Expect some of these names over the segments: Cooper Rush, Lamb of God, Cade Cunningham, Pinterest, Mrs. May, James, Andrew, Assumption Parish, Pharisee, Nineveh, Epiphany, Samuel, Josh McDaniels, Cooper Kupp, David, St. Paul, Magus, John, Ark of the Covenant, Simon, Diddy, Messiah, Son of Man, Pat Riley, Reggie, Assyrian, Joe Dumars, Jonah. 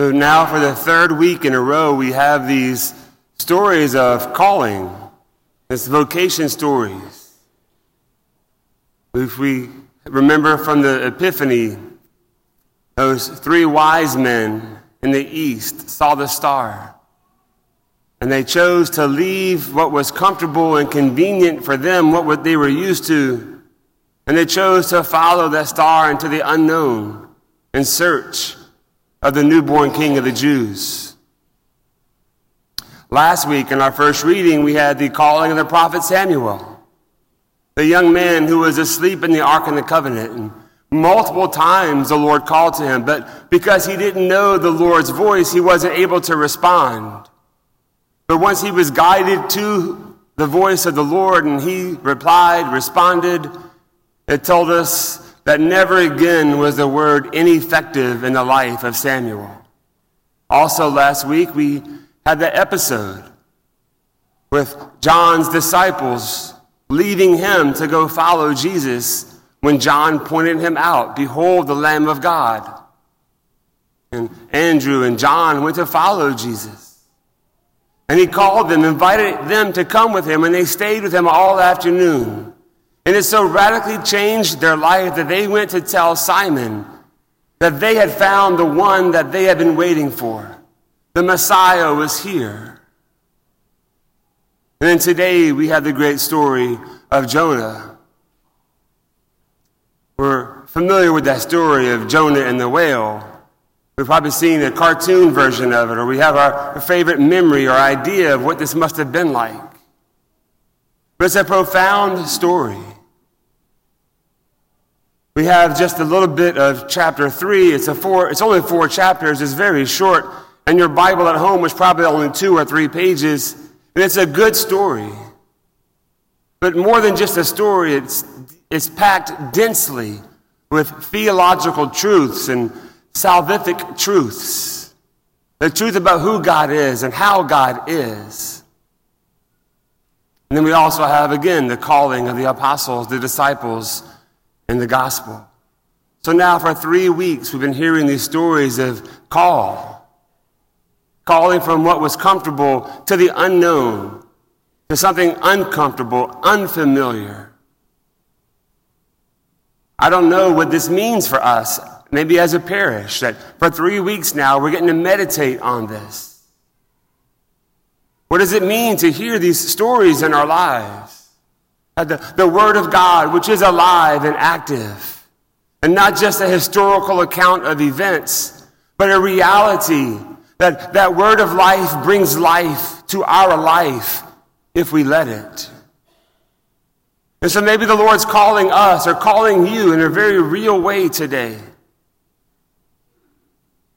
So now for the third week in a row, we have these stories of calling. It's vocation stories. If we remember from the Epiphany, those three wise men in the east saw the star, and they chose to leave what was comfortable and convenient for them, what they were used to, and they chose to follow that star into the unknown in search of the newborn king of the Jews. Last week in our first reading, we had the calling of the prophet Samuel, the young man who was asleep in the Ark of the Covenant, and multiple times the Lord called to him, but because he didn't know the Lord's voice, he wasn't able to respond. But once he was guided to the voice of the Lord and he responded, it told us that never again was the word ineffective in the life of Samuel. Also last week, we had the episode with John's disciples leaving him to go follow Jesus when John pointed him out, "Behold the Lamb of God." And Andrew and John went to follow Jesus. And he called them, invited them to come with him, and they stayed with him all afternoon. And it so radically changed their life that they went to tell Simon that they had found the one that they had been waiting for. The Messiah was here. And then today we have the great story of Jonah. We're familiar with that story of Jonah and the whale. We've probably seen a cartoon version of it, or we have our favorite memory or idea of what this must have been like. But it's a profound story. We have just a little bit of chapter 3. It's only 4 chapters. It's very short. And your Bible at home was probably only 2 or 3 pages. And it's a good story. But more than just a story, it's packed densely with theological truths and salvific truths. The truth about who God is and how God is. And then we also have, again, the calling of the apostles, the disciples, and the gospel. So now for 3 weeks, we've been hearing these stories of calling from what was comfortable to the unknown, to something uncomfortable, unfamiliar. I don't know what this means for us, maybe as a parish, that for 3 weeks now we're getting to meditate on this. What does it mean to hear these stories in our lives? The Word of God, which is alive and active, and not just a historical account of events, but a reality that Word of life brings life to our life if we let it. And so maybe the Lord's calling us or calling you in a very real way today.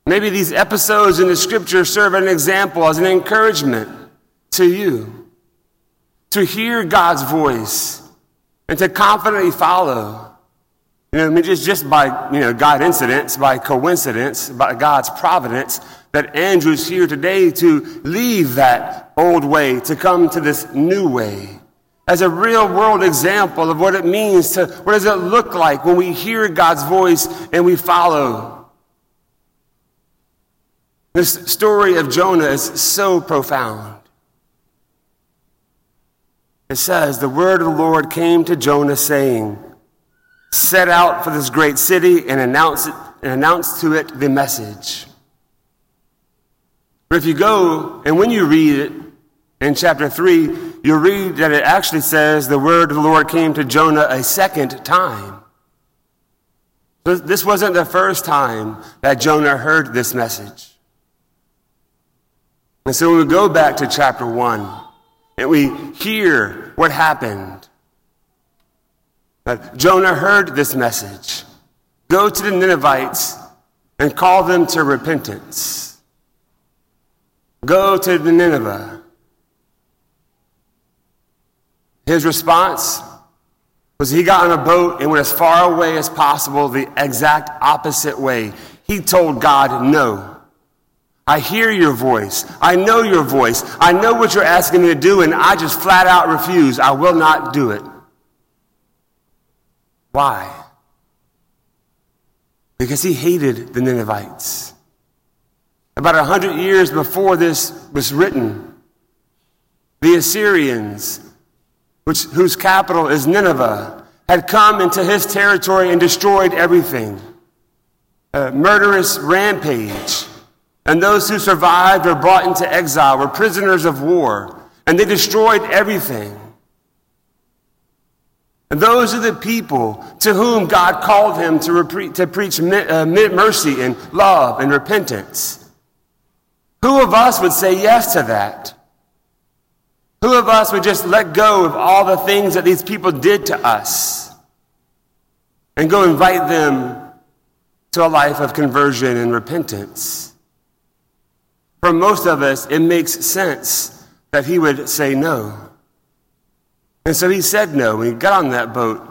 Maybe these episodes in the Scripture serve an example, as an encouragement to you to hear God's voice and to confidently follow. Just by God incidents, by coincidence, by God's providence, that Andrew's here today to leave that old way to come to this new way. As a real-world example of what it means to, what does it look like when we hear God's voice and we follow? This story of Jonah is so profound. It says, "The word of the Lord came to Jonah, saying, 'Set out for this great city and announce to it the message.'" But if you go, and when you read it, in chapter 3, you read that it actually says the word of the Lord came to Jonah a second time. This wasn't the first time that Jonah heard this message. And so when we go back to chapter 1 and we hear what happened, that Jonah heard this message, "Go to the Ninevites and call them to repentance." Go to the Nineveh. His response was he got on a boat and went as far away as possible, the exact opposite way. He told God, "No. I hear your voice. I know your voice. I know what you're asking me to do, and I just flat out refuse. I will not do it." Why? Because he hated the Ninevites. About 100 years before this was written, the Assyrians, whose capital is Nineveh, had come into his territory and destroyed everything. A murderous rampage. And those who survived were brought into exile, were prisoners of war, and they destroyed everything. And those are the people to whom God called him to preach mercy and love and repentance. Who of us would say yes to that? Who of us would just let go of all the things that these people did to us and go invite them to a life of conversion and repentance? For most of us, it makes sense that he would say no. And so he said no, and he got on that boat.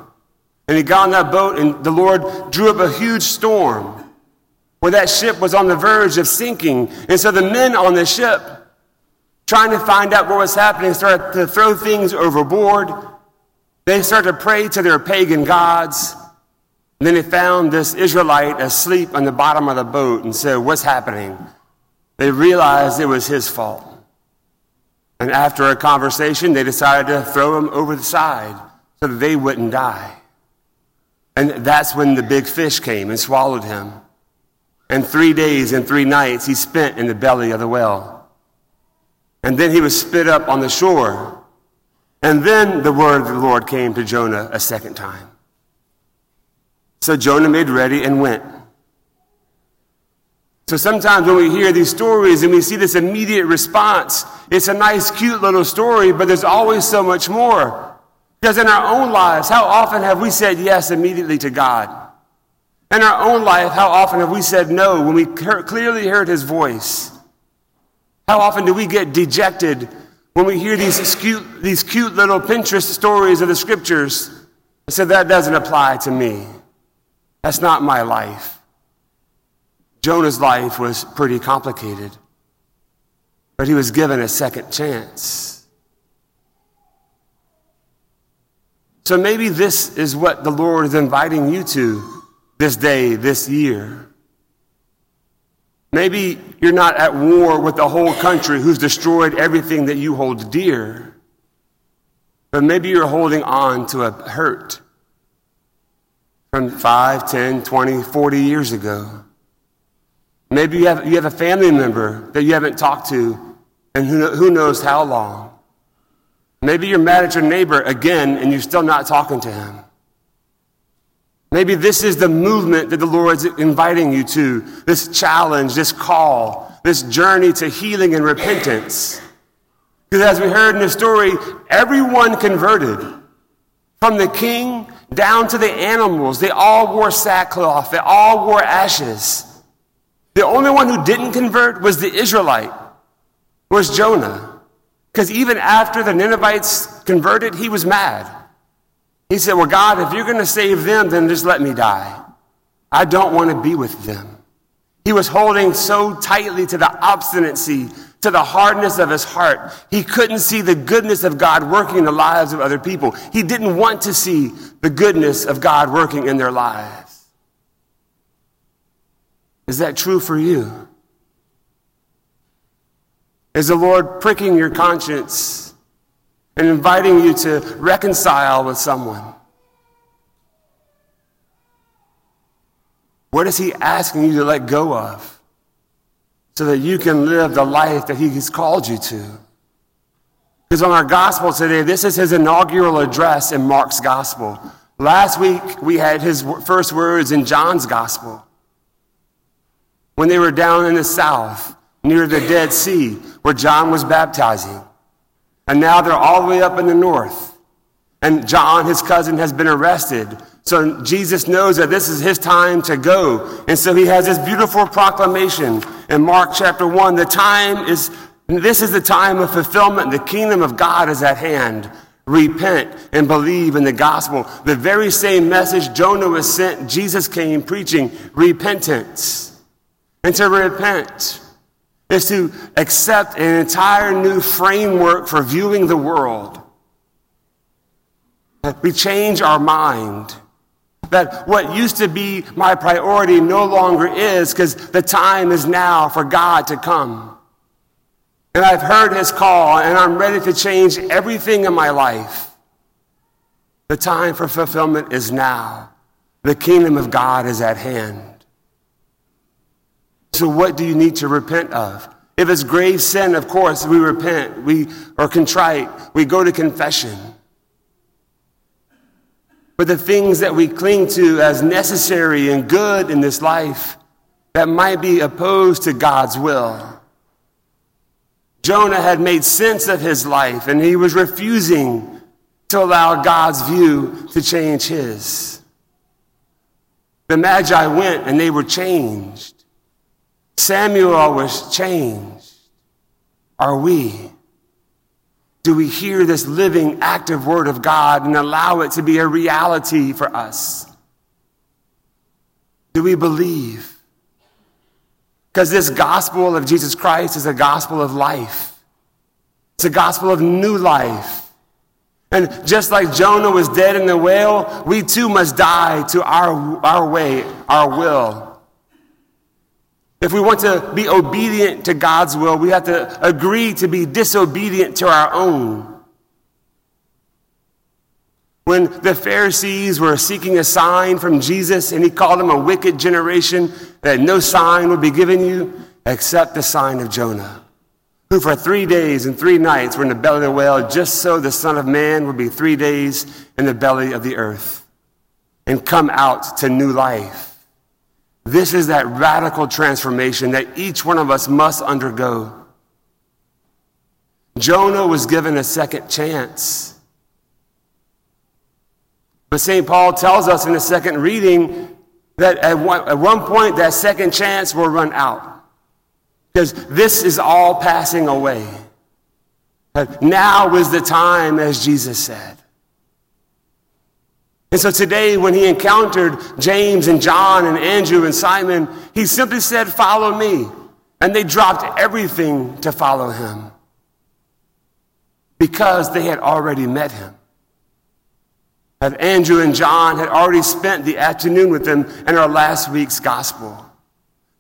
And he got on that boat, and the Lord drew up a huge storm where that ship was on the verge of sinking. And so the men on the ship, trying to find out what was happening, started to throw things overboard. They started to pray to their pagan gods. And then they found this Israelite asleep on the bottom of the boat and said, "What's happening?" They realized it was his fault. And after a conversation, they decided to throw him over the side so that they wouldn't die. And that's when the big fish came and swallowed him. And 3 days and 3 nights he spent in the belly of the whale. And then he was spit up on the shore. And then the word of the Lord came to Jonah a second time. So Jonah made ready and went. So sometimes when we hear these stories and we see this immediate response, it's a nice, cute little story, but there's always so much more. Because in our own lives, how often have we said yes immediately to God? In our own life, how often have we said no when we clearly heard his voice? How often do we get dejected when we hear these cute little Pinterest stories of the scriptures and say, that doesn't apply to me. That's not my life. Jonah's life was pretty complicated, but he was given a second chance. So maybe this is what the Lord is inviting you to this day, this year. Maybe you're not at war with the whole country who's destroyed everything that you hold dear, but maybe you're holding on to a hurt from 5, 10, 20, 40 years ago. Maybe you have a family member that you haven't talked to and who knows how long. Maybe you're mad at your neighbor again and you're still not talking to him. Maybe this is the movement that the Lord is inviting you to, this challenge, this call, this journey to healing and repentance. Because as we heard in the story, everyone converted. From the king down to the animals, they all wore sackcloth, they all wore ashes. The only one who didn't convert was the Israelite, was Jonah. Because even after the Ninevites converted, he was mad. He said, well, God, if you're going to save them, then just let me die. I don't want to be with them. He was holding so tightly to the obstinacy, to the hardness of his heart. He couldn't see the goodness of God working in the lives of other people. He didn't want to see the goodness of God working in their lives. Is that true for you? Is the Lord pricking your conscience and inviting you to reconcile with someone? What is he asking you to let go of so that you can live the life that he's called you to? Because on our gospel today, this is his inaugural address in Mark's gospel. Last week, we had his first words in John's gospel. When they were down in the south, near the Dead Sea, where John was baptizing. And now they're all the way up in the north. And John, his cousin, has been arrested. So Jesus knows that this is his time to go. And so he has this beautiful proclamation in Mark chapter 1. This is the time of fulfillment. The kingdom of God is at hand. Repent and believe in the gospel. The very same message Jonah was sent, Jesus came preaching repentance. And to repent is to accept an entire new framework for viewing the world. We change our mind. That what used to be my priority no longer is, because the time is now for God to come. And I've heard his call, and I'm ready to change everything in my life. The time for fulfillment is now. The kingdom of God is at hand. So what do you need to repent of? If it's grave sin, of course, we repent. We are contrite. We go to confession. But the things that we cling to as necessary and good in this life that might be opposed to God's will. Jonah had made sense of his life, and he was refusing to allow God's view to change his. The Magi went, and they were changed. Samuel was changed. Are we? Do we hear this living, active word of God and allow it to be a reality for us? Do we believe? Because this gospel of Jesus Christ is a gospel of life. It's a gospel of new life. And just like Jonah was dead in the whale, we too must die to our way, our will. If we want to be obedient to God's will, we have to agree to be disobedient to our own. When the Pharisees were seeking a sign from Jesus, and he called them a wicked generation, that no sign would be given you except the sign of Jonah, who for 3 days and 3 nights were in the belly of the whale, just so the Son of Man would be 3 days in the belly of the earth and come out to new life. This is that radical transformation that each one of us must undergo. Jonah was given a second chance. But St. Paul tells us in the second reading that at one point that second chance will run out, because this is all passing away. But now is the time, as Jesus said. And so today, when he encountered James and John and Andrew and Simon, he simply said, "Follow me." And they dropped everything to follow him, because they had already met him. And Andrew and John had already spent the afternoon with him in our last week's gospel.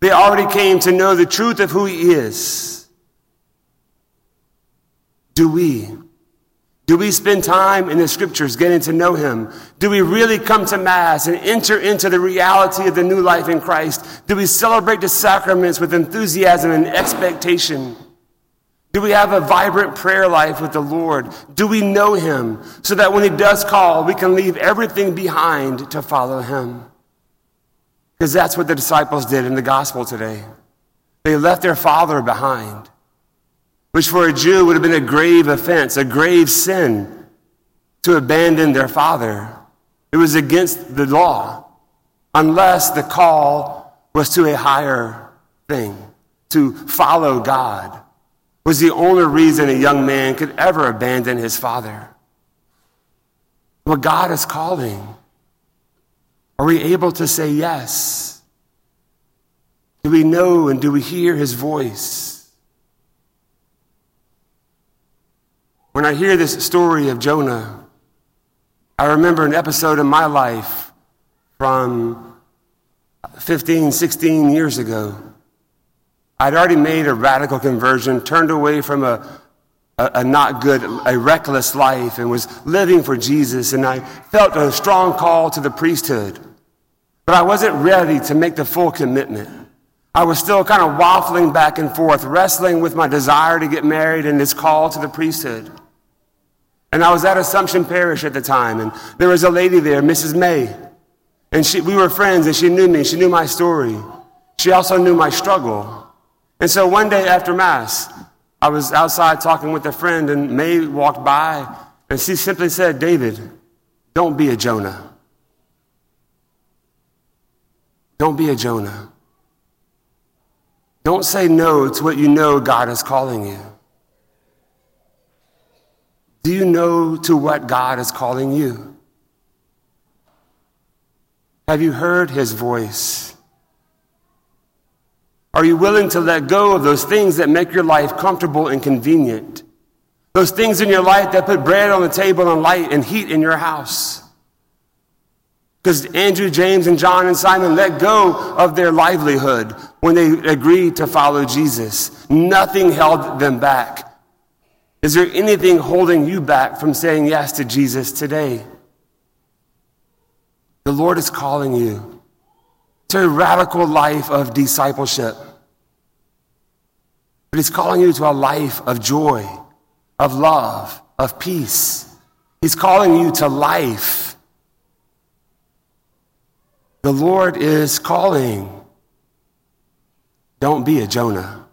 They already came to know the truth of who he is. Do we? Do we spend time in the scriptures getting to know him? Do we really come to Mass and enter into the reality of the new life in Christ? Do we celebrate the sacraments with enthusiasm and expectation? Do we have a vibrant prayer life with the Lord? Do we know him so that when he does call, we can leave everything behind to follow him? Because that's what the disciples did in the gospel today. They left their father behind, which for a Jew would have been a grave offense, a grave sin, to abandon their father. It was against the law, unless the call was to a higher thing, to follow God, was the only reason a young man could ever abandon his father. What God is calling, are we able to say yes? Do we know and do we hear his voice? When I hear this story of Jonah, I remember an episode in my life from 15, 16 years ago. I'd already made a radical conversion, turned away from a not good, a reckless life, and was living for Jesus, and I felt a strong call to the priesthood. But I wasn't ready to make the full commitment. I was still kind of waffling back and forth, wrestling with my desire to get married and this call to the priesthood. And I was at Assumption Parish at the time, and there was a lady there, Mrs. May. And we were friends, and she knew me. She knew my story. She also knew my struggle. And so one day after Mass, I was outside talking with a friend, and May walked by, and she simply said, "David, don't be a Jonah. Don't be a Jonah. Don't say no to what you know God is calling you." Do you know to what God is calling you? Have you heard his voice? Are you willing to let go of those things that make your life comfortable and convenient? Those things in your life that put bread on the table and light and heat in your house? Because Andrew, James, and John and Simon let go of their livelihood when they agreed to follow Jesus. Nothing held them back. Is there anything holding you back from saying yes to Jesus today? The Lord is calling you to a radical life of discipleship. But he's calling you to a life of joy, of love, of peace. He's calling you to life. The Lord is calling. Don't be a Jonah.